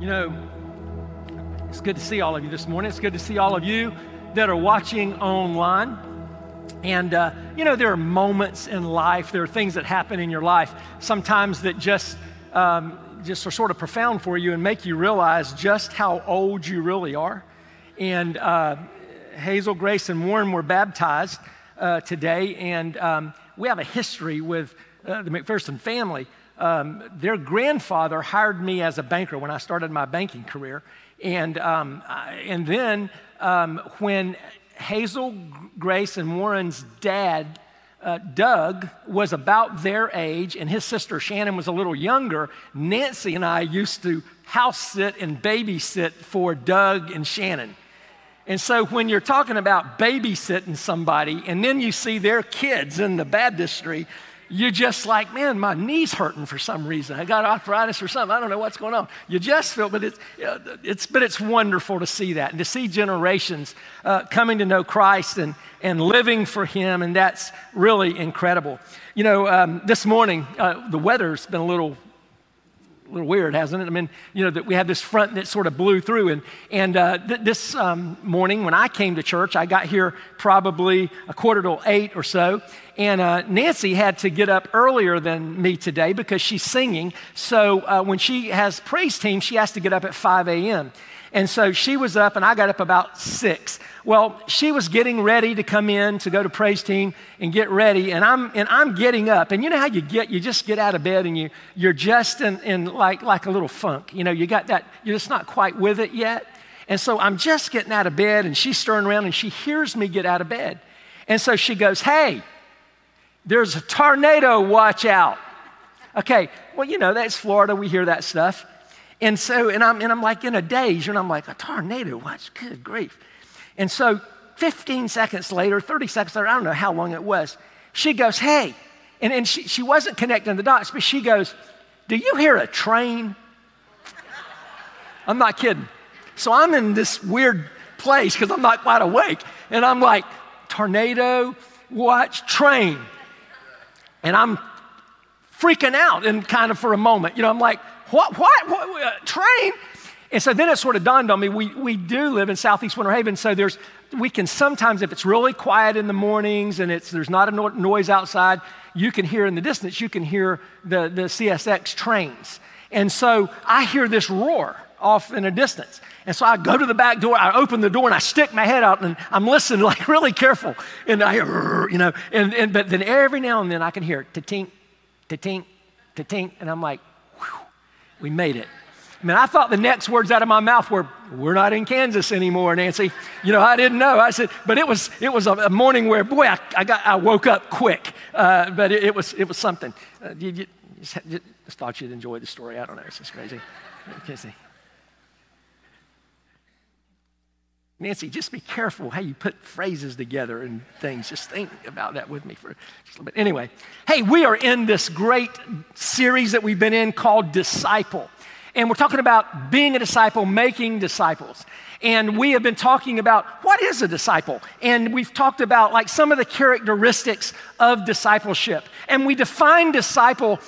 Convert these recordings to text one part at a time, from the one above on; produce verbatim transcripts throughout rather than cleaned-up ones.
You know, it's good to see all of you this morning. It's good to see all of you that are watching online. And, uh, you know, there are moments in life, there are things that happen in your life, sometimes that just, um, just are sort of profound for you and make you realize just how old you really are. And uh, Hazel, Grace, and Warren were baptized uh, today, and um, we have a history with uh, the McPherson family. Um, their grandfather hired me as a banker when I started my banking career. And um, and then um, when Hazel, Grace, and Warren's dad, uh, Doug, was about their age, and his sister Shannon was a little younger, Nancy and I used to house sit and babysit for Doug and Shannon. And so when you're talking about babysitting somebody, and then you see their kids in the baptistry, you're just like, man, my knee's hurting for some reason. I got arthritis or something. I don't know what's going on. You just feel, but it's, it's but it's wonderful to see that and to see generations uh, coming to know Christ and, and living for Him, and that's really incredible. You know, um, this morning, uh, the weather's been a little a little weird, hasn't it? I mean, you know, that we had this front that sort of blew through. And and uh, th- this um, morning when I came to church, I got here probably a quarter to eight or so. And uh, Nancy had to get up earlier than me today because she's singing. So uh, when she has praise team, she has to get up at five a.m. And so she was up, and I got up about six. Well, she was getting ready to come in to go to praise team and get ready, and I'm and I'm getting up. And you know how you get, you just get out of bed, and you you're just in, in like like a little funk. You know, you got that, you're just not quite with it yet. And so I'm just getting out of bed, and she's stirring around, and she hears me get out of bed, and so she goes, "Hey, there's a tornado! Watch out!" Okay, well, you know, that's Florida. We hear that stuff. And so, and I'm and I'm like in a daze, and I'm like, a tornado, watch, good grief. And so fifteen seconds later, thirty seconds later, I don't know how long it was, she goes, "Hey," and, and she, she wasn't connecting the dots, but she goes, "Do you hear a train?" I'm not kidding. So I'm in this weird place because I'm not quite awake, and I'm like, tornado, watch, train. And I'm freaking out and kind of for a moment, you know, I'm like, What, what, what, uh, train? And so then it sort of dawned on me, we we do live in Southeast Winter Haven, so there's, we can sometimes, if it's really quiet in the mornings and it's there's not a no- noise outside, you can hear in the distance, you can hear the, the C S X trains. And so I hear this roar off in a distance. And so I go to the back door, I open the door, and I stick my head out, and I'm listening like really careful. And I hear, you know, and, and but then every now and then I can hear ta-tink, ta-tink, ta-tink, and I'm like, we made it. I mean, I thought the next words out of my mouth were, "We're not in Kansas anymore, Nancy." You know, I didn't know. I said, but it was it was a morning where, boy, I, I got I woke up quick. Uh, but it, it was it was something. Uh, you, you just, you just thought you'd enjoy the story. I don't know. It's just crazy. Nancy. Nancy, just be careful how you put phrases together and things. Just think about that with me for just a little bit. Anyway, hey, we are in this great series that we've been in called Disciple. And we're talking about being a disciple, making disciples. And we have been talking about what is a disciple. And we've talked about like some of the characteristics of discipleship. And we define disciple,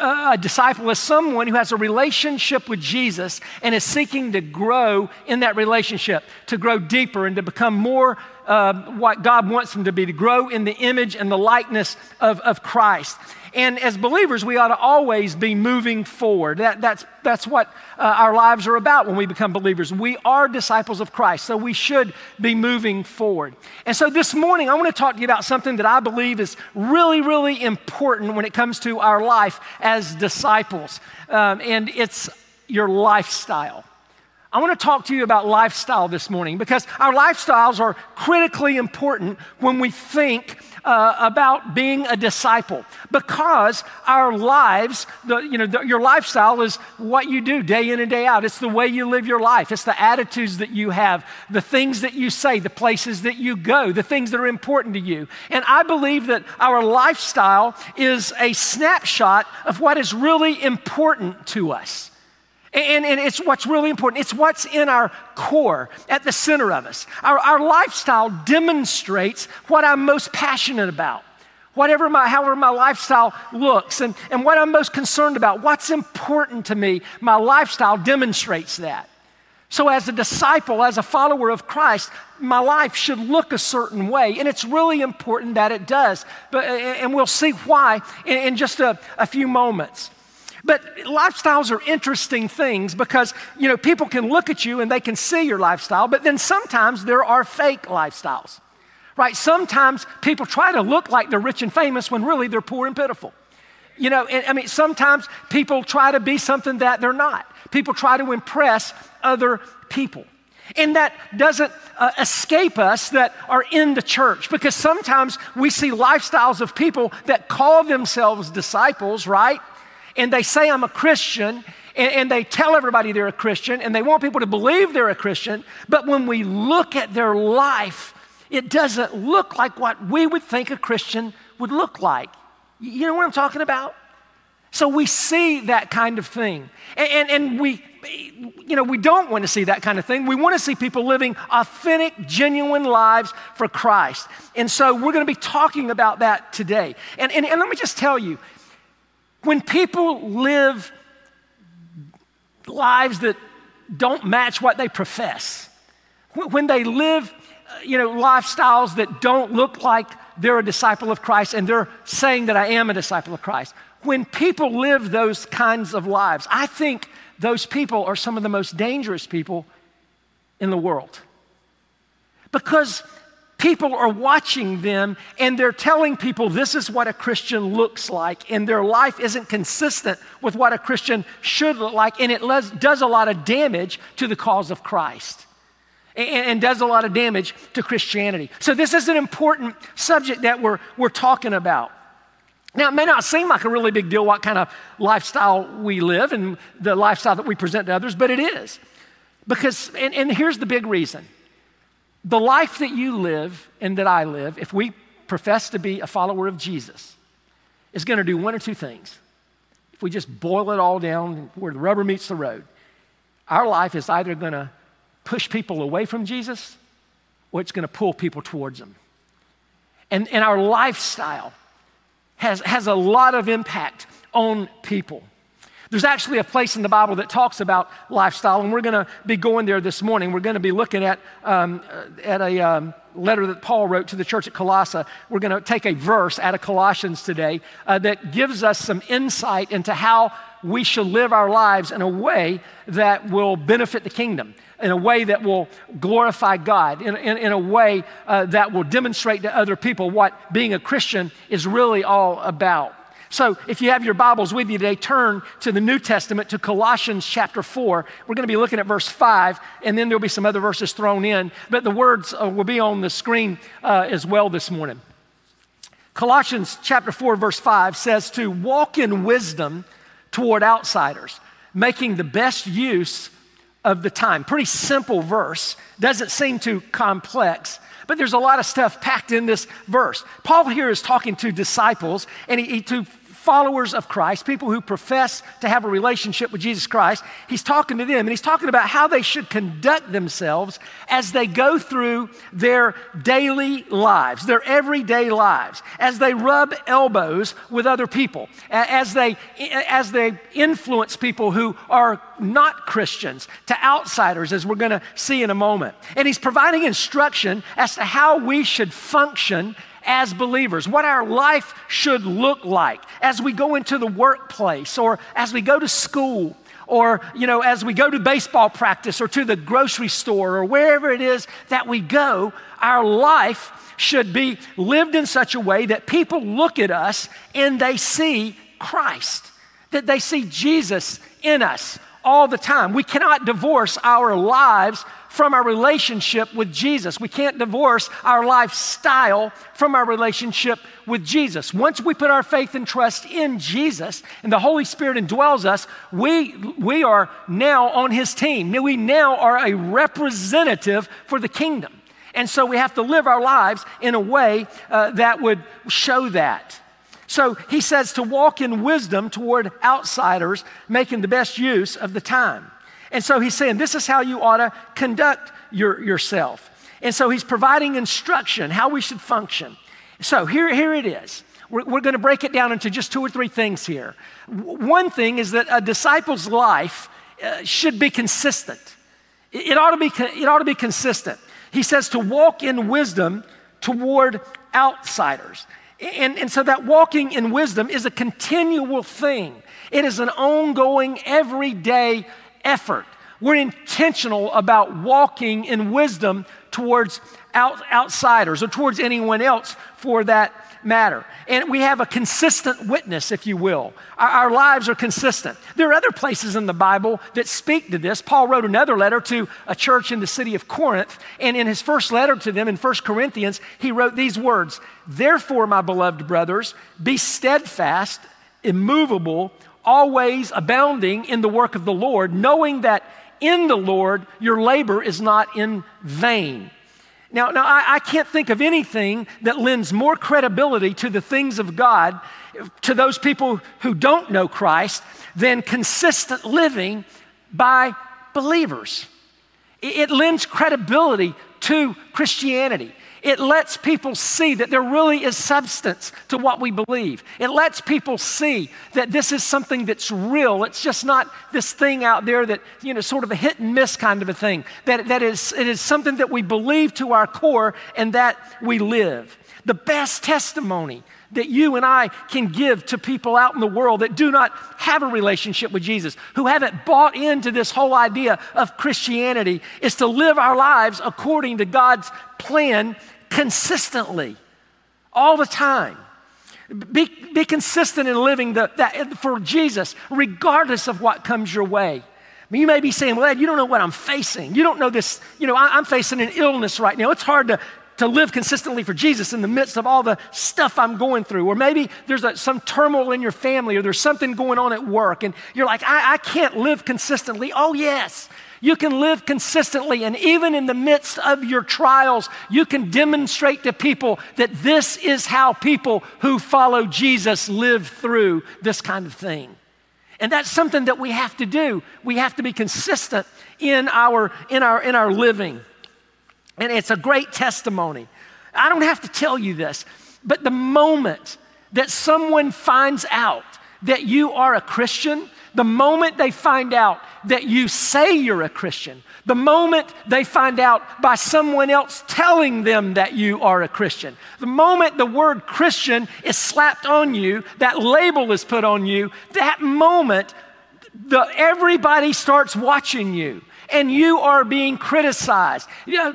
uh, disciple as someone who has a relationship with Jesus and is seeking to grow in that relationship, to grow deeper and to become more uh, what God wants them to be, to grow in the image and the likeness of, of Christ. And as believers, we ought to always be moving forward. That, that's, that's what uh, our lives are about when we become believers. We are disciples of Christ, so we should be moving forward. And so this morning, I want to talk to you about something that I believe is really, really important when it comes to our life as disciples, um, and it's your lifestyle. I want to talk to you about lifestyle this morning because our lifestyles are critically important when we think Uh, about being a disciple, because our lives, the, you know, the, your lifestyle is what you do day in and day out. It's the way you live your life. It's the attitudes that you have, the things that you say, the places that you go, the things that are important to you. And I believe that our lifestyle is a snapshot of what is really important to us. And, and it's what's really important. It's what's in our core, at the center of us. Our, our lifestyle demonstrates what I'm most passionate about, whatever my, however my lifestyle looks and, and what I'm most concerned about, what's important to me, my lifestyle demonstrates that. So as a disciple, as a follower of Christ, my life should look a certain way, and it's really important that it does. But, and we'll see why in, in just a, a few moments. But lifestyles are interesting things because, you know, people can look at you and they can see your lifestyle, but then sometimes there are fake lifestyles, right? Sometimes people try to look like they're rich and famous when really they're poor and pitiful. You know, and, I mean, sometimes people try to be something that they're not. People try to impress other people. And that doesn't uh, escape us that are in the church, because sometimes we see lifestyles of people that call themselves disciples, right? And they say, I'm a Christian, and, and they tell everybody they're a Christian, and they want people to believe they're a Christian, but when we look at their life, it doesn't look like what we would think a Christian would look like. You know what I'm talking about? So we see that kind of thing, and, and, and we, you know, we don't want to see that kind of thing. We want to see people living authentic, genuine lives for Christ, and so we're going to be talking about that today, and, and, and let me just tell you, when people live lives that don't match what they profess, when they live, you know, lifestyles that don't look like they're a disciple of Christ and they're saying that I am a disciple of Christ, when people live those kinds of lives, I think those people are some of the most dangerous people in the world, because people are watching them and they're telling people this is what a Christian looks like, and their life isn't consistent with what a Christian should look like, and it les- does a lot of damage to the cause of Christ and, and does a lot of damage to Christianity. So this is an important subject that we're, we're talking about. Now, it may not seem like a really big deal what kind of lifestyle we live and the lifestyle that we present to others, but it is. Because, and, and here's the big reason. The life that you live and that I live, if we profess to be a follower of Jesus, is going to do one or two things. If we just boil it all down where the rubber meets the road, our life is either going to push people away from Jesus or it's going to pull people towards him. And, and our lifestyle has, has a lot of impact on people. There's actually a place in the Bible that talks about lifestyle, and we're going to be going there this morning. We're going to be looking at um, at a um, letter that Paul wrote to the church at Colossae. We're going to take a verse out of Colossians today uh, that gives us some insight into how we should live our lives in a way that will benefit the kingdom, in a way that will glorify God, in, in, in a way uh, that will demonstrate to other people what being a Christian is really all about. So if you have your Bibles with you today, turn to the New Testament, to Colossians chapter four. We're going to be looking at verse five, and then there'll be some other verses thrown in, but the words uh, will be on the screen uh, as well this morning. Colossians chapter four, verse five says to walk in wisdom toward outsiders, making the best use of the time. Pretty simple verse, doesn't seem too complex, but there's a lot of stuff packed in this verse. Paul here is talking to disciples and he, he to followers of Christ, people who profess to have a relationship with Jesus Christ. He's talking to them, and he's talking about how they should conduct themselves as they go through their daily lives, their everyday lives, as they rub elbows with other people, as they as they influence people who are not Christians, to outsiders, as we're going to see in a moment. And he's providing instruction as to how we should function as believers, what our life should look like as we go into the workplace, or as we go to school, or, you know, as we go to baseball practice or to the grocery store or wherever it is that we go. Our life should be lived in such a way that people look at us and they see Christ, that they see Jesus in us all the time. We cannot divorce our lives from our relationship with Jesus. We can't divorce our lifestyle from our relationship with Jesus. Once we put our faith and trust in Jesus and the Holy Spirit indwells us, we, we are now on his team. We now are a representative for the kingdom. And so we have to live our lives in a way uh, that would show that. So he says to walk in wisdom toward outsiders, making the best use of the time. And so he's saying, this is how you ought to conduct your, yourself. And so he's providing instruction, how we should function. So here, here it is. We're, we're going to break it down into just two or three things here. W- one thing is that a disciple's life uh, should be consistent. It, it, ought to be, it ought to be consistent. He says to walk in wisdom toward outsiders. And, and so that walking in wisdom is a continual thing. It is an ongoing, everyday effort. We're intentional about walking in wisdom towards out, outsiders or towards anyone else for that matter. And we have a consistent witness, if you will. Our, our lives are consistent. There are other places in the Bible that speak to this. Paul wrote another letter to a church in the city of Corinth, and in his first letter to them in First Corinthians, he wrote these words, "Therefore, my beloved brothers, be steadfast, immovable, always abounding in the work of the Lord, knowing that in the Lord your labor is not in vain." Now, now I, I can't think of anything that lends more credibility to the things of God, to those people who don't know Christ, than consistent living by believers. It, it lends credibility to Christianity. It lets people see that there really is substance to what we believe. It lets people see that this is something that's real. It's just not this thing out there that, you know, sort of a hit and miss kind of a thing. That, that is, it is something that we believe to our core and that we live. The best testimony that you and I can give to people out in the world that do not have a relationship with Jesus, who haven't bought into this whole idea of Christianity, is to live our lives according to God's plan consistently, all the time. Be, be consistent in living the, that, for Jesus, regardless of what comes your way. You may be saying, well, Ed, you don't know what I'm facing. You don't know this. You know, I, I'm facing an illness right now. It's hard to to live consistently for Jesus in the midst of all the stuff I'm going through. Or maybe there's a, some turmoil in your family, or there's something going on at work, and you're like, I, I can't live consistently. Oh, yes, you can live consistently, and even in the midst of your trials, you can demonstrate to people that this is how people who follow Jesus live through this kind of thing. And that's something that we have to do. We have to be consistent in our, in our, in our living. And it's a great testimony. I don't have to tell you this, but the moment that someone finds out that you are a Christian, the moment they find out that you say you're a Christian, the moment they find out by someone else telling them that you are a Christian, the moment the word Christian is slapped on you, that label is put on you, that moment, the, everybody starts watching you. And you are being criticized, you know,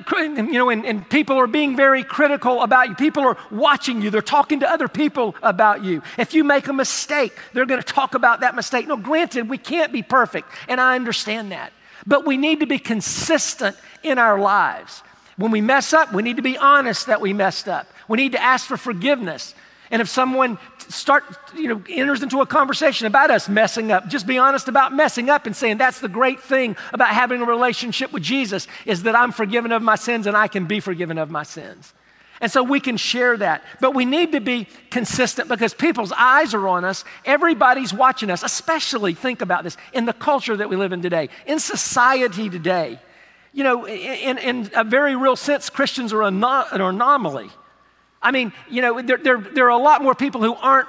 and, and people are being very critical about you. People are watching you. They're talking to other people about you. If you make a mistake, they're going to talk about that mistake. No, granted, we can't be perfect, and I understand that. But we need to be consistent in our lives. When we mess up, we need to be honest that we messed up. We need to ask for forgiveness. And if someone start, you know, enters into a conversation about us messing up, just be honest about messing up and saying, that's the great thing about having a relationship with Jesus, is that I'm forgiven of my sins and I can be forgiven of my sins. And so we can share that. But we need to be consistent because people's eyes are on us. Everybody's watching us, especially, think about this, in the culture that we live in today, in society today. You know, in, in a very real sense, Christians are an anomaly. I mean, you know, there, there, there are a lot more people who aren't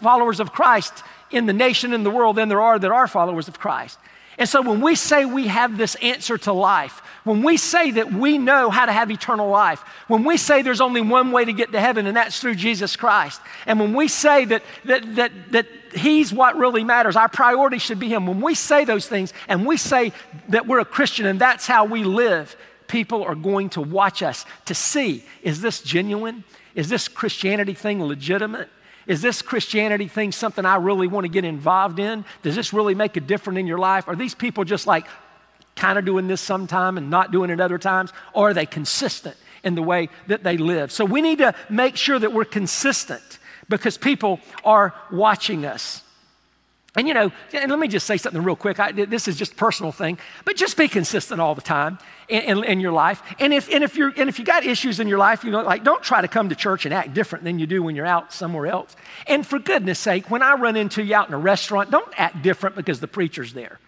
followers of Christ in the nation and the world than there are that are followers of Christ. And so when we say we have this answer to life, when we say that we know how to have eternal life, when we say there's only one way to get to heaven, and that's through Jesus Christ, and when we say that that that that He's what really matters, our priority should be Him, when we say those things and we say that we're a Christian and that's how we live, people are going to watch us to see, is this genuine? Is this Christianity thing legitimate? Is this Christianity thing something I really want to get involved in? Does this really make a difference in your life? Are these people just like kind of doing this sometime and not doing it other times? Or are they consistent in the way that they live? So we need to make sure that we're consistent because people are watching us. And you know, and let me just say something real quick. I, this is just a personal thing, but just be consistent all the time in, in, in your life. And if and if you're and if you got issues in your life, you know, like don't try to come to church and act different than you do when you're out somewhere else. And for goodness sake, when I run into you out in a restaurant, don't act different because the preacher's there.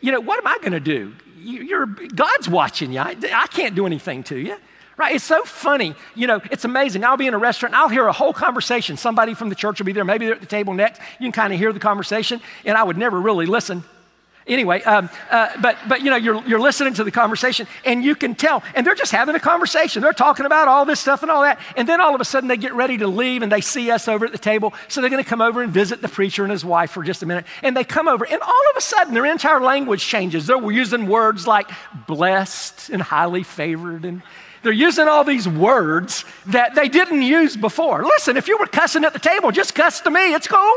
You know, what am I going to do? You, you're God's watching you. I, I can't do anything to you. Right? It's so funny. You know, it's amazing. I'll be in a restaurant and I'll hear a whole conversation. Somebody from the church will be there. Maybe they're at the table next. You can kind of hear the conversation, and I would never really listen. Anyway, um, uh, but but you know, you're you're listening to the conversation, and you can tell, and they're just having a conversation. They're talking about all this stuff and all that, and then all of a sudden they get ready to leave, and they see us over at the table, so they're going to come over and visit the preacher and his wife for just a minute, and they come over, and all of a sudden their entire language changes. They're using words like blessed and highly favored, and they're using all these words that they didn't use before. Listen, if you were cussing at the table, just cuss to me. It's cool.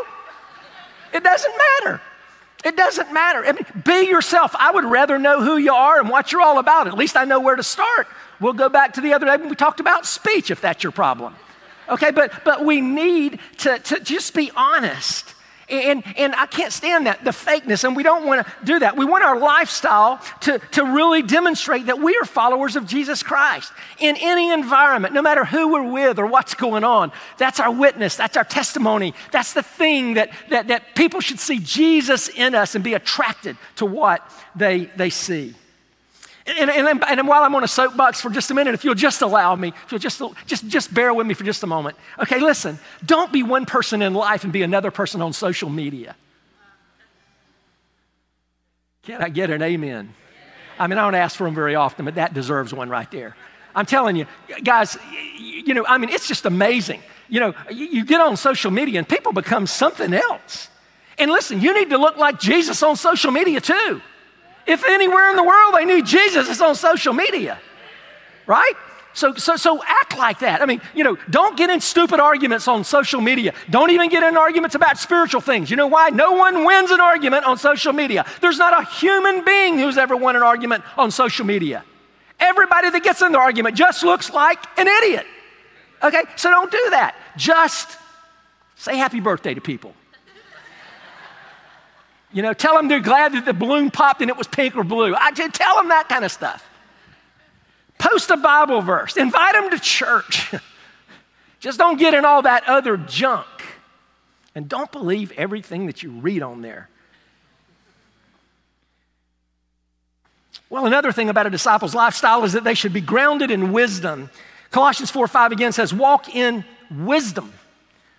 It doesn't matter. It doesn't matter. I mean, be yourself. I would rather know who you are and what you're all about. At least I know where to start. We'll go back to the other day when we talked about speech, if that's your problem. Okay, but but we need to, to just be honest. And and I can't stand that, the fakeness, and we don't want to do that. We want our lifestyle to, to really demonstrate that we are followers of Jesus Christ in any environment, no matter who we're with or what's going on. That's our witness. That's our testimony. That's the thing that that, that people should see Jesus in us and be attracted to what they they see. And, and, and while I'm on a soapbox for just a minute, if you'll just allow me, if you'll just, just, just bear with me for just a moment. Okay, listen, don't be one person in life and be another person on social media. Can I get an amen? I mean, I don't ask for them very often, but that deserves one right there. I'm telling you, guys, you know, I mean, it's just amazing. You know, you get on social media and people become something else. And listen, you need to look like Jesus on social media too. If anywhere in the world they need Jesus, it's on social media, right? So, so, so act like that. I mean, you know, don't get in stupid arguments on social media. Don't even get in arguments about spiritual things. You know why? No one wins an argument on social media. There's not a human being who's ever won an argument on social media. Everybody that gets in the argument just looks like an idiot, okay? So don't do that. Just say happy birthday to people. You know, tell them they're glad that the balloon popped and it was pink or blue. I just tell them that kind of stuff. Post a Bible verse. Invite them to church. Just don't get in all that other junk. And don't believe everything that you read on there. Well, another thing about a disciple's lifestyle is that they should be grounded in wisdom. Colossians four five again says, walk in wisdom.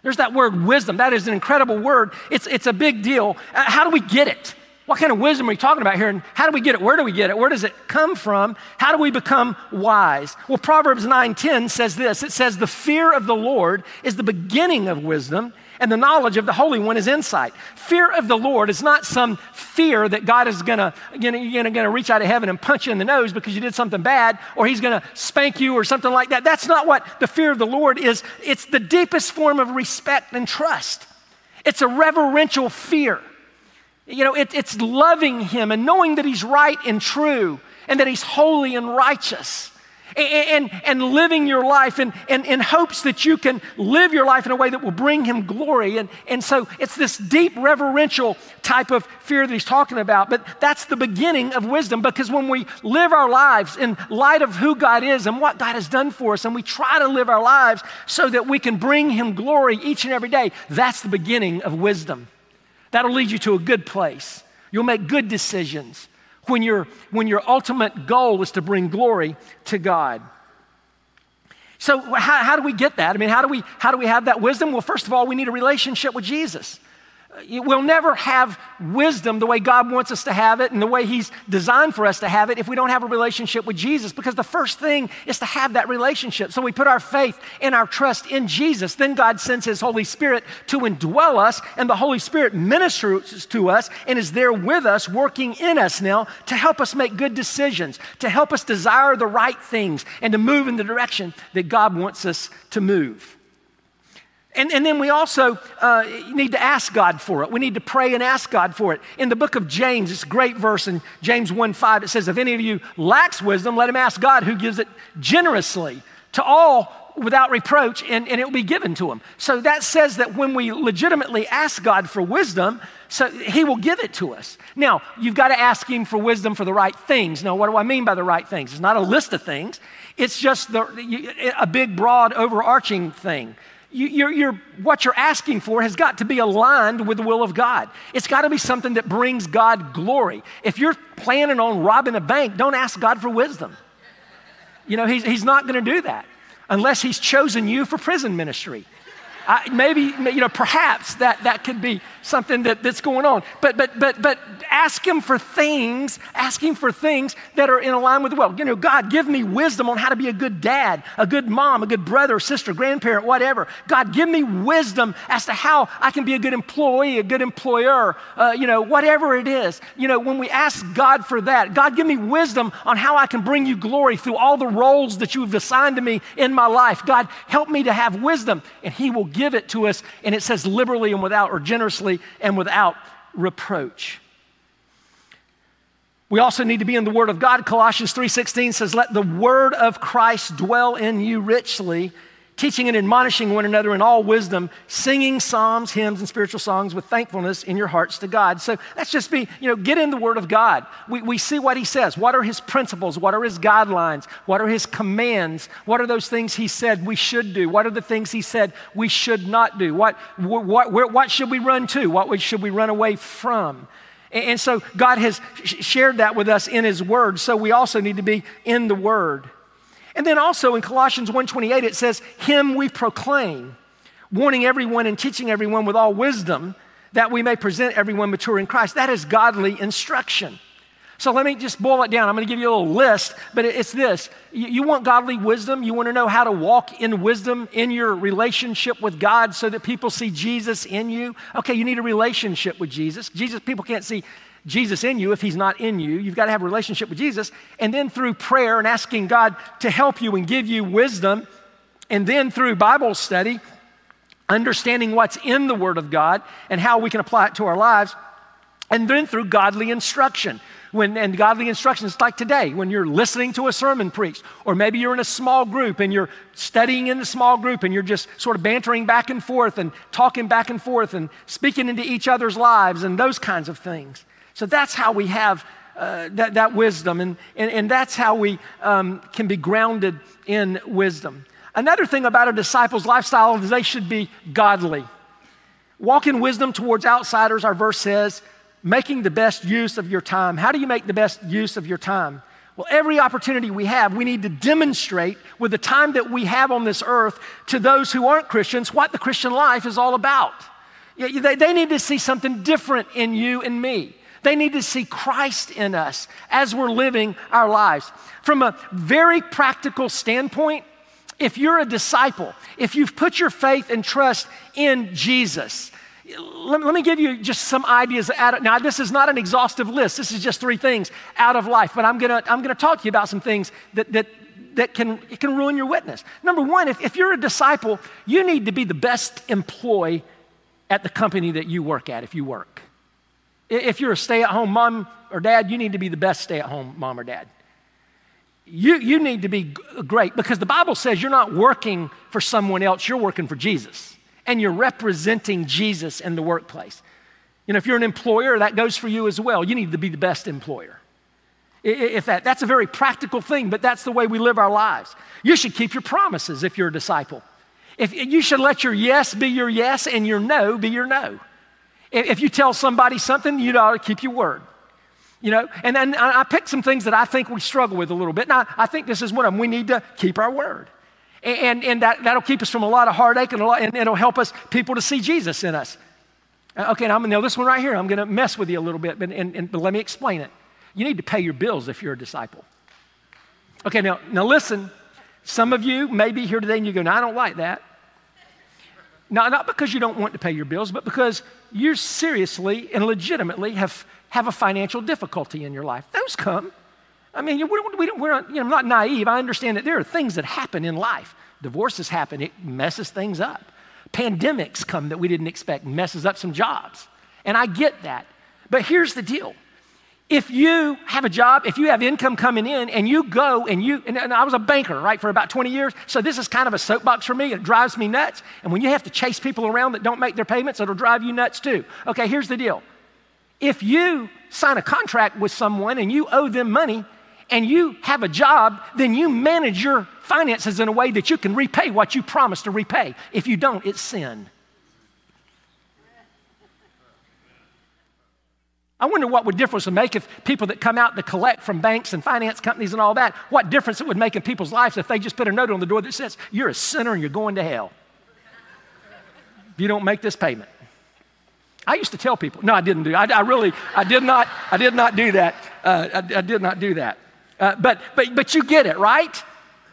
There's that word wisdom. That is an incredible word. It's, it's a big deal. Uh, how do we get it? What kind of wisdom are we talking about here? And how do we get it? Where do we get it? Where does it come from? How do we become wise? Well, Proverbs nine ten says this. It says, the fear of the Lord is the beginning of wisdom, and the knowledge of the Holy One is insight. Fear of the Lord is not some fear that God is gonna, gonna, gonna, gonna reach out of heaven and punch you in the nose because you did something bad, or he's gonna spank you or something like that. That's not what the fear of the Lord is. It's the deepest form of respect and trust. It's a reverential fear. You know, it, it's loving him and knowing that he's right and true and that he's holy and righteous. And, and, and living your life in, in, in hopes that you can live your life in a way that will bring him glory. And, and so it's this deep reverential type of fear that he's talking about. But that's the beginning of wisdom, because when we live our lives in light of who God is and what God has done for us, and we try to live our lives so that we can bring him glory each and every day, that's the beginning of wisdom. That'll lead you to a good place. You'll make good decisions. When your, when your ultimate goal is to bring glory to God. So how, how do we get that? I mean, how do we how do we have that wisdom? Well, first of all, we need a relationship with Jesus. We'll never have wisdom the way God wants us to have it and the way he's designed for us to have it if we don't have a relationship with Jesus, because the first thing is to have that relationship. So we put our faith and our trust in Jesus. Then God sends his Holy Spirit to indwell us, and the Holy Spirit ministers to us and is there with us, working in us now to help us make good decisions, to help us desire the right things, and to move in the direction that God wants us to move. And, and then we also uh, need to ask God for it. We need to pray and ask God for it. In the book of James, it's a great verse in James one five. It says, if any of you lacks wisdom, let him ask God, who gives it generously to all without reproach, and, and it will be given to him. So that says that when we legitimately ask God for wisdom, so he will give it to us. Now, you've got to ask him for wisdom for the right things. Now, what do I mean by the right things? It's not a list of things. It's just the, a big, broad, overarching thing. You, you're, you're, what you're asking for has got to be aligned with the will of God. It's got to be something that brings God glory. If you're planning on robbing a bank, don't ask God for wisdom. You know, he's, he's not going to do that unless he's chosen you for prison ministry. I, maybe, you know, perhaps that, that could be something that, that's going on. But but but but ask him for things, ask him for things that are in alignment with the will. You know, God, give me wisdom on how to be a good dad, a good mom, a good brother, sister, grandparent, whatever. God, give me wisdom as to how I can be a good employee, a good employer, uh, you know, whatever it is. You know, when we ask God for that, God, give me wisdom on how I can bring you glory through all the roles that you have assigned to me in my life. God, help me to have wisdom, and he will give it to us, and it says liberally and without, or generously and without reproach. We also need to be in the Word of God. Colossians three sixteen says, let the Word of Christ dwell in you richly, teaching and admonishing one another in all wisdom, singing psalms, hymns, and spiritual songs with thankfulness in your hearts to God. So let's just be, you know, get in the Word of God. We, we see what he says. What are his principles? What are his guidelines? What are his commands? What are those things he said we should do? What are the things he said we should not do? What, what, where, what should we run to? What should we run away from? And, and so God has sh- shared that with us in his Word. So we also need to be in the Word. And then also in Colossians one twenty-eight, it says, him we proclaim, warning everyone and teaching everyone with all wisdom, that we may present everyone mature in Christ. That is godly instruction. So let me just boil it down. I'm going to give you a little list, but it's this. You want godly wisdom. You want to know how to walk in wisdom in your relationship with God so that people see Jesus in you. Okay, you need a relationship with Jesus. Jesus, people can't see Jesus in you if he's not in you. You've got to have a relationship with Jesus. And then through prayer and asking God to help you and give you wisdom, and then through Bible study, understanding what's in the Word of God and how we can apply it to our lives, and then through godly instruction. When, and godly instruction is like today, when you're listening to a sermon preached, or maybe you're in a small group and you're studying in the small group and you're just sort of bantering back and forth and talking back and forth and speaking into each other's lives and those kinds of things. So that's how we have uh, that, that wisdom, and, and, and that's how we um, can be grounded in wisdom. Another thing about a disciple's lifestyle is they should be godly. Walk in wisdom towards outsiders, our verse says, making the best use of your time. How do you make the best use of your time? Well, every opportunity we have, we need to demonstrate with the time that we have on this earth to those who aren't Christians what the Christian life is all about. They, they need to see something different in you and me. They need to see Christ in us as we're living our lives. From a very practical standpoint, if you're a disciple, if you've put your faith and trust in Jesus, let, let me give you just some ideas. Out of, now, this is not an exhaustive list. This is just three things out of life, but I'm gonna, I'm gonna talk to you about some things that, that, that can, it can ruin your witness. Number one, if, if you're a disciple, you need to be the best employee at the company that you work at, if you work. If you're a stay-at-home mom or dad, you need to be the best stay-at-home mom or dad. You, you need to be great, because the Bible says you're not working for someone else, you're working for Jesus, and you're representing Jesus in the workplace. You know, if you're an employer, that goes for you as well. You need to be the best employer. If that, that's a very practical thing, but that's the way we live our lives. You should keep your promises if you're a disciple. If, you should let your yes be your yes and your no be your no. If you tell somebody something, you ought to keep your word, you know? And then I picked some things that I think we struggle with a little bit, and I, I think this is one of them. We need to keep our word. And, and that, that'll keep us from a lot of heartache, and, a lot, and it'll help us, people to see Jesus in us. Okay, and I'm gonna know this one right here. I'm gonna mess with you a little bit, but, and, and, but let me explain it. You need to pay your bills if you're a disciple. Okay, now, now listen, some of you may be here today and you go, no, I don't like that. Now, not because you don't want to pay your bills, but because you seriously and legitimately have, have a financial difficulty in your life. Those come. I mean, we don't, we don't, we're not, you know, I'm not naive. I understand that there are things that happen in life. Divorces happen. It messes things up. Pandemics come that we didn't expect, messes up some jobs. And I get that. But here's the deal. If you have a job, if you have income coming in, and you go and you, and, and I was a banker, right, for about twenty years, so this is kind of a soapbox for me. It drives me nuts. And when you have to chase people around that don't make their payments, it'll drive you nuts too. Okay, here's the deal. If you sign a contract with someone and you owe them money and you have a job, then you manage your finances in a way that you can repay what you promised to repay. If you don't, it's sin. I wonder what would difference would make if people that come out to collect from banks and finance companies and all that, what difference it would make in people's lives if they just put a note on the door that says, you're a sinner and you're going to hell if you don't make this payment. I used to tell people, no, I didn't do I, I really, I did not, I did not do that. Uh, I, I did not do that. Uh, but, but, but you get it, right?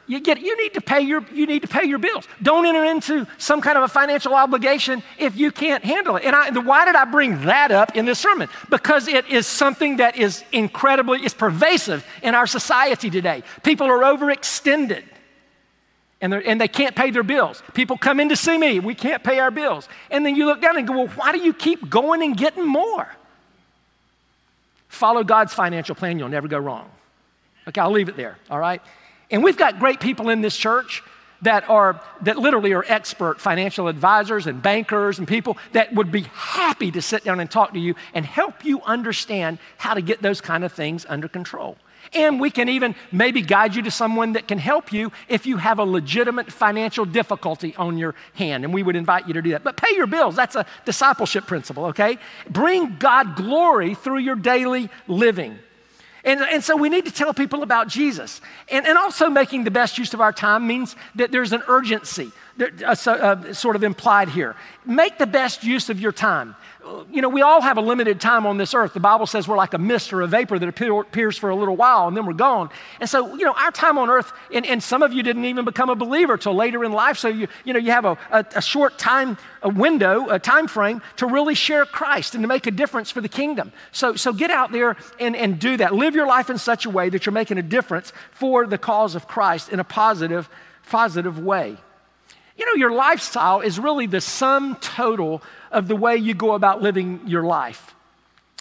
You get it. You need to pay your, you need to pay your bills. Don't enter into some kind of a financial obligation if you can't handle it. And I, why did I bring that up in this sermon? Because it is something that is incredibly, it's pervasive in our society today. People are overextended. And, and they can't pay their bills. People come in to see me, we can't pay our bills. And then you look down and go, well, why do you keep going and getting more? Follow God's financial plan, you'll never go wrong. Okay, I'll leave it there, all right? And we've got great people in this church that are, that literally are expert financial advisors and bankers and people that would be happy to sit down and talk to you and help you understand how to get those kind of things under control. And we can even maybe guide you to someone that can help you if you have a legitimate financial difficulty on your hand. And we would invite you to do that. But pay your bills. That's a discipleship principle, okay? Bring God glory through your daily living. And, and so we need to tell people about Jesus. And, and also making the best use of our time means that there's an urgency that, uh, so, uh, sort of implied here. Make the best use of your time. You know, we all have a limited time on this earth. The Bible says we're like a mist or a vapor that appears for a little while and then we're gone. And so, you know, our time on earth, and, and some of you didn't even become a believer till later in life. So, you you know, you have a, a, a short time a window, a time frame to really share Christ and to make a difference for the kingdom. So, so get out there and, and do that. Live your life in such a way that you're making a difference for the cause of Christ in a positive, positive way. You know, your lifestyle is really the sum total of the way you go about living your life.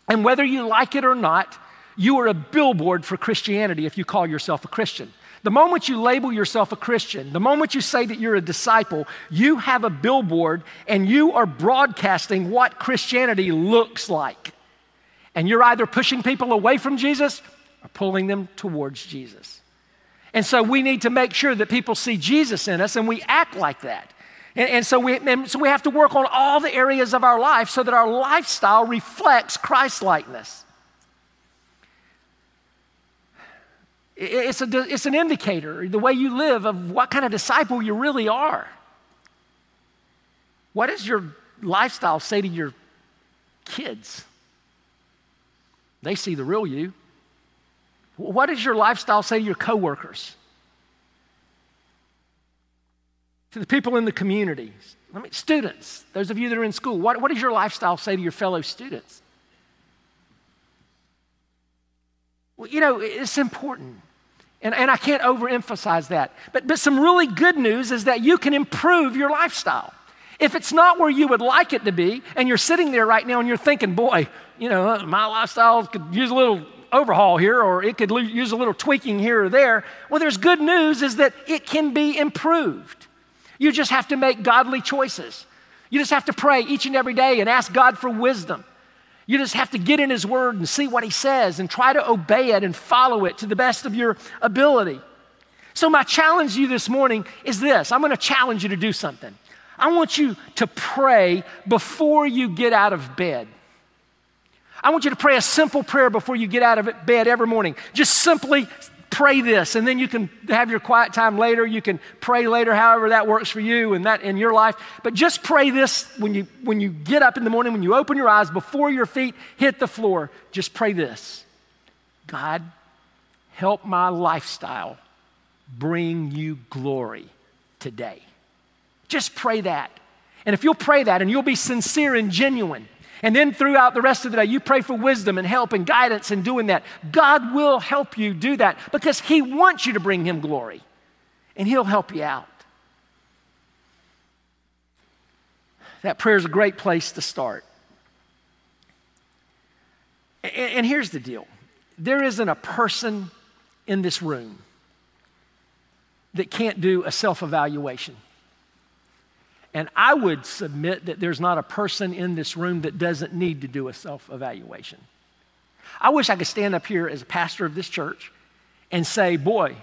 And whether you like it or not, you are a billboard for Christianity if you call yourself a Christian. The moment you label yourself a Christian, the moment you say that you're a disciple, you have a billboard and you are broadcasting what Christianity looks like. And you're either pushing people away from Jesus or pulling them towards Jesus. And so we need to make sure that people see Jesus in us and we act like that. And, and, so we, and so we have to work on all the areas of our life so that our lifestyle reflects Christ-likeness. It's, a, it's an indicator, the way you live, of what kind of disciple you really are. What does your lifestyle say to your kids? They see the real you. What does your lifestyle say to your coworkers? To the people in the community, I mean, students, those of you that are in school, what, what does your lifestyle say to your fellow students? Well, you know, it's important. And, and I can't overemphasize that. But, but some really good news is that you can improve your lifestyle. If it's not where you would like it to be, and you're sitting there right now and you're thinking, boy, you know, my lifestyle could use a little overhaul here, or it could use a little tweaking here or there. Well, there's good news is that it can be improved. You just have to make godly choices. You just have to pray each and every day and ask God for wisdom. You just have to get in His Word and see what He says and try to obey it and follow it to the best of your ability. So my challenge to you this morning is this. I'm going to challenge you to do something. I want you to pray before you get out of bed. I want you to pray a simple prayer before you get out of bed every morning. Just simply pray this, and then you can have your quiet time later. You can pray later, however that works for you and that in your life. But just pray this when you when you get up in the morning, when you open your eyes, before your feet hit the floor, just pray this. God, help my lifestyle bring you glory today. Just pray that. And if you'll pray that and you'll be sincere and genuine, and then throughout the rest of the day, you pray for wisdom and help and guidance in doing that. God will help you do that because He wants you to bring Him glory and He'll help you out. That prayer is a great place to start. And, and here's the deal. There isn't a person in this room that can't do a self-evaluation. And I would submit that there's not a person in this room that doesn't need to do a self-evaluation. I wish I could stand up here as a pastor of this church and say, boy,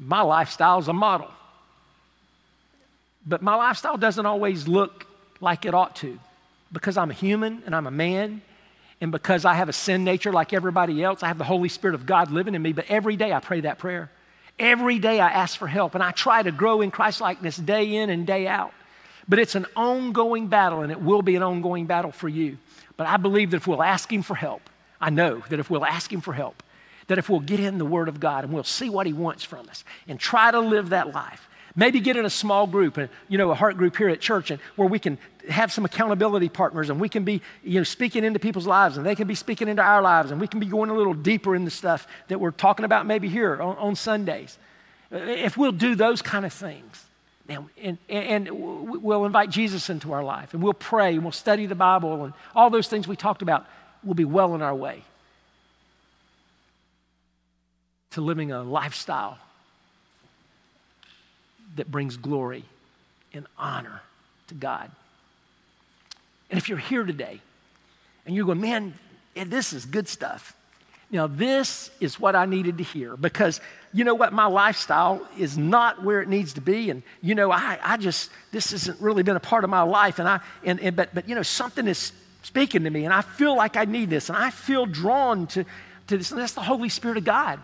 my lifestyle's a model. But my lifestyle doesn't always look like it ought to because I'm a human and I'm a man And because I have a sin nature like everybody else, I have the Holy Spirit of God living in me. But every day I pray that prayer. Every day I ask for help. And I try to grow in Christ-likeness day in and day out. But it's an ongoing battle, and it will be an ongoing battle for you. But I believe that if we'll ask Him for help, I know that if we'll ask Him for help, that if we'll get in the Word of God and we'll see what He wants from us and try to live that life, maybe get in a small group, and you know, a heart group here at church, and where we can have some accountability partners, and we can be, you know, speaking into people's lives, and they can be speaking into our lives, and we can be going a little deeper in the stuff that we're talking about maybe here on, on Sundays. If we'll do those kind of things, and, and, and we'll invite Jesus into our life, and we'll pray, and we'll study the Bible, and all those things we talked about, we'll be well on our way to living a lifestyle that brings glory and honor to God. And if you're here today and you're going, man, this is good stuff. Now, this is what I needed to hear, because you know what? My lifestyle is not where it needs to be. And you know, I, I just, this hasn't really been a part of my life. And I, and, and but, but you know, something is speaking to me, and I feel like I need this, and I feel drawn to, to this. And that's the Holy Spirit of God.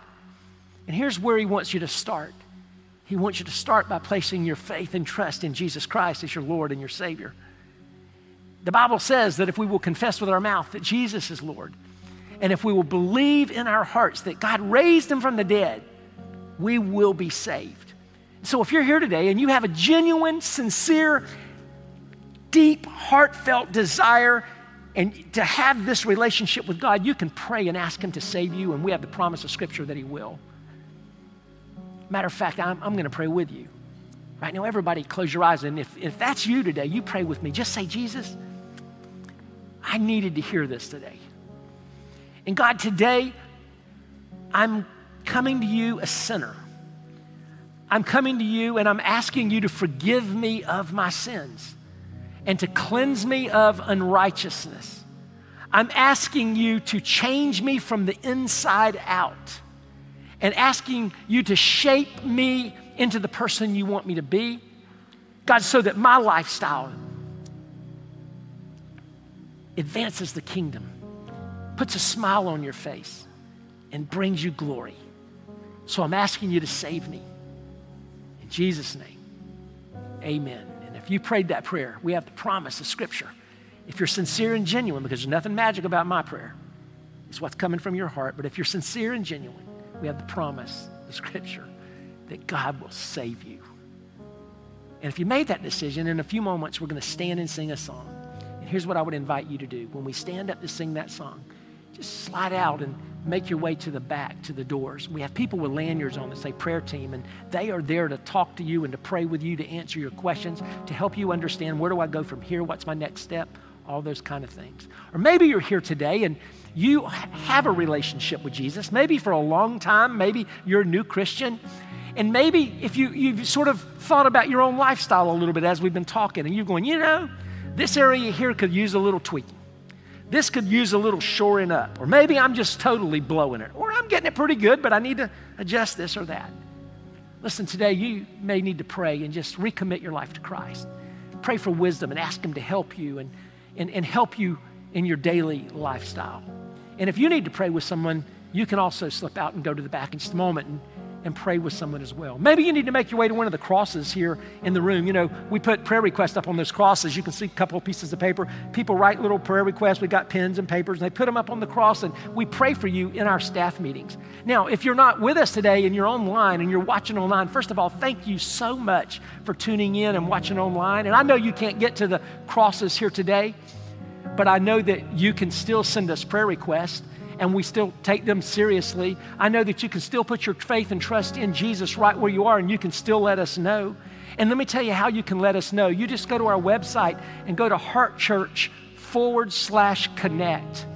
And here's where He wants you to start. He wants you to start by placing your faith and trust in Jesus Christ as your Lord and your Savior. The Bible says that if we will confess with our mouth that Jesus is Lord, and if we will believe in our hearts that God raised Him from the dead, we will be saved. So if you're here today and you have a genuine, sincere, deep, heartfelt desire and to have this relationship with God, you can pray and ask Him to save you, and we have the promise of Scripture that He will. Matter of fact, I'm, I'm going to pray with you. Right now, everybody close your eyes. And if, if that's you today, you pray with me. Just say, Jesus, I needed to hear this today. And God, today, I'm coming to you a sinner. I'm coming to you and I'm asking you to forgive me of my sins and to cleanse me of unrighteousness. I'm asking you to change me from the inside out, and asking you to shape me into the person you want me to be, God, so that my lifestyle advances the kingdom, puts a smile on your face, and brings you glory. So I'm asking you to save me. In Jesus' name, amen. And if you prayed that prayer, we have the promise of Scripture. If you're sincere and genuine, because there's nothing magic about my prayer, it's what's coming from your heart, but if you're sincere and genuine, we have the promise of Scripture that God will save you. And if you made that decision, in a few moments, we're going to stand and sing a song. And here's what I would invite you to do. When we stand up to sing that song, just slide out and make your way to the back, to the doors. We have people with lanyards on that say prayer team, and they are there to talk to you and to pray with you, to answer your questions, to help you understand, where do I go from here? What's my next step? All those kind of things. Or maybe you're here today and you have a relationship with Jesus, maybe for a long time, maybe you're a new Christian, and maybe if you, you've sort of thought about your own lifestyle a little bit as we've been talking, and you're going, you know, this area here could use a little tweaking. This could use a little shoring up, or maybe I'm just totally blowing it, or I'm getting it pretty good, but I need to adjust this or that. Listen, today you may need to pray and just recommit your life to Christ. Pray for wisdom and ask Him to help you and And, and help you in your daily lifestyle. And if you need to pray with someone, you can also slip out and go to the back in just a moment and, and pray with someone as well. Maybe you need to make your way to one of the crosses here in the room. You know, we put prayer requests up on those crosses. You can see a couple of pieces of paper. People write little prayer requests. We got pens and papers, and they put them up on the cross, and we pray for you in our staff meetings. Now, if you're not with us today and you're online and you're watching online, first of all, thank you so much for tuning in and watching online. And I know you can't get to the crosses here today, but I know that you can still send us prayer requests, and we still take them seriously. I know that you can still put your faith and trust in Jesus right where you are, and you can still let us know. And let me tell you how you can let us know. You just go to our website and go to heartchurch forward slash connect.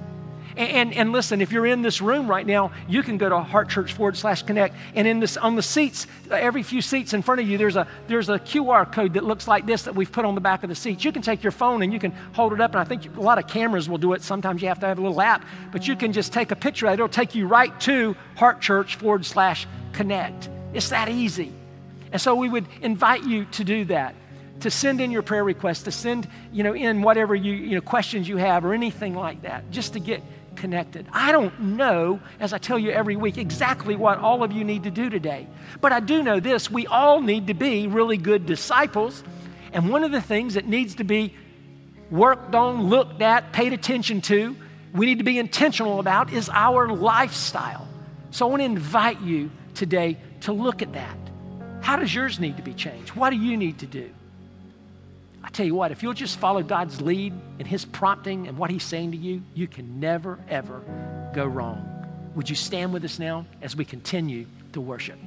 And, and, and listen, if you're in this room right now, you can go to heartchurch forward slash connect. And in this, on the seats, every few seats in front of you, there's a there's a Q R code that looks like this that we've put on the back of the seats. You can take your phone and you can hold it up. And I think a lot of cameras will do it. Sometimes you have to have a little app, but you can just take a picture of it. It'll take you right to heartchurch forward slash connect. It's that easy. And so we would invite you to do that. to send in your prayer requests, to send, you know, in whatever you, you know, questions you have or anything like that, just to get connected. I don't know, as I tell you every week, exactly what all of you need to do today. But I do know this, we all need to be really good disciples. And one of the things that needs to be worked on, looked at, paid attention to, we need to be intentional about is our lifestyle. So I want to invite you today to look at that. How does yours need to be changed? What do you need to do? I tell you what, if you'll just follow God's lead and his prompting and what he's saying to you, you can never, ever go wrong. Would you stand with us now as we continue to worship?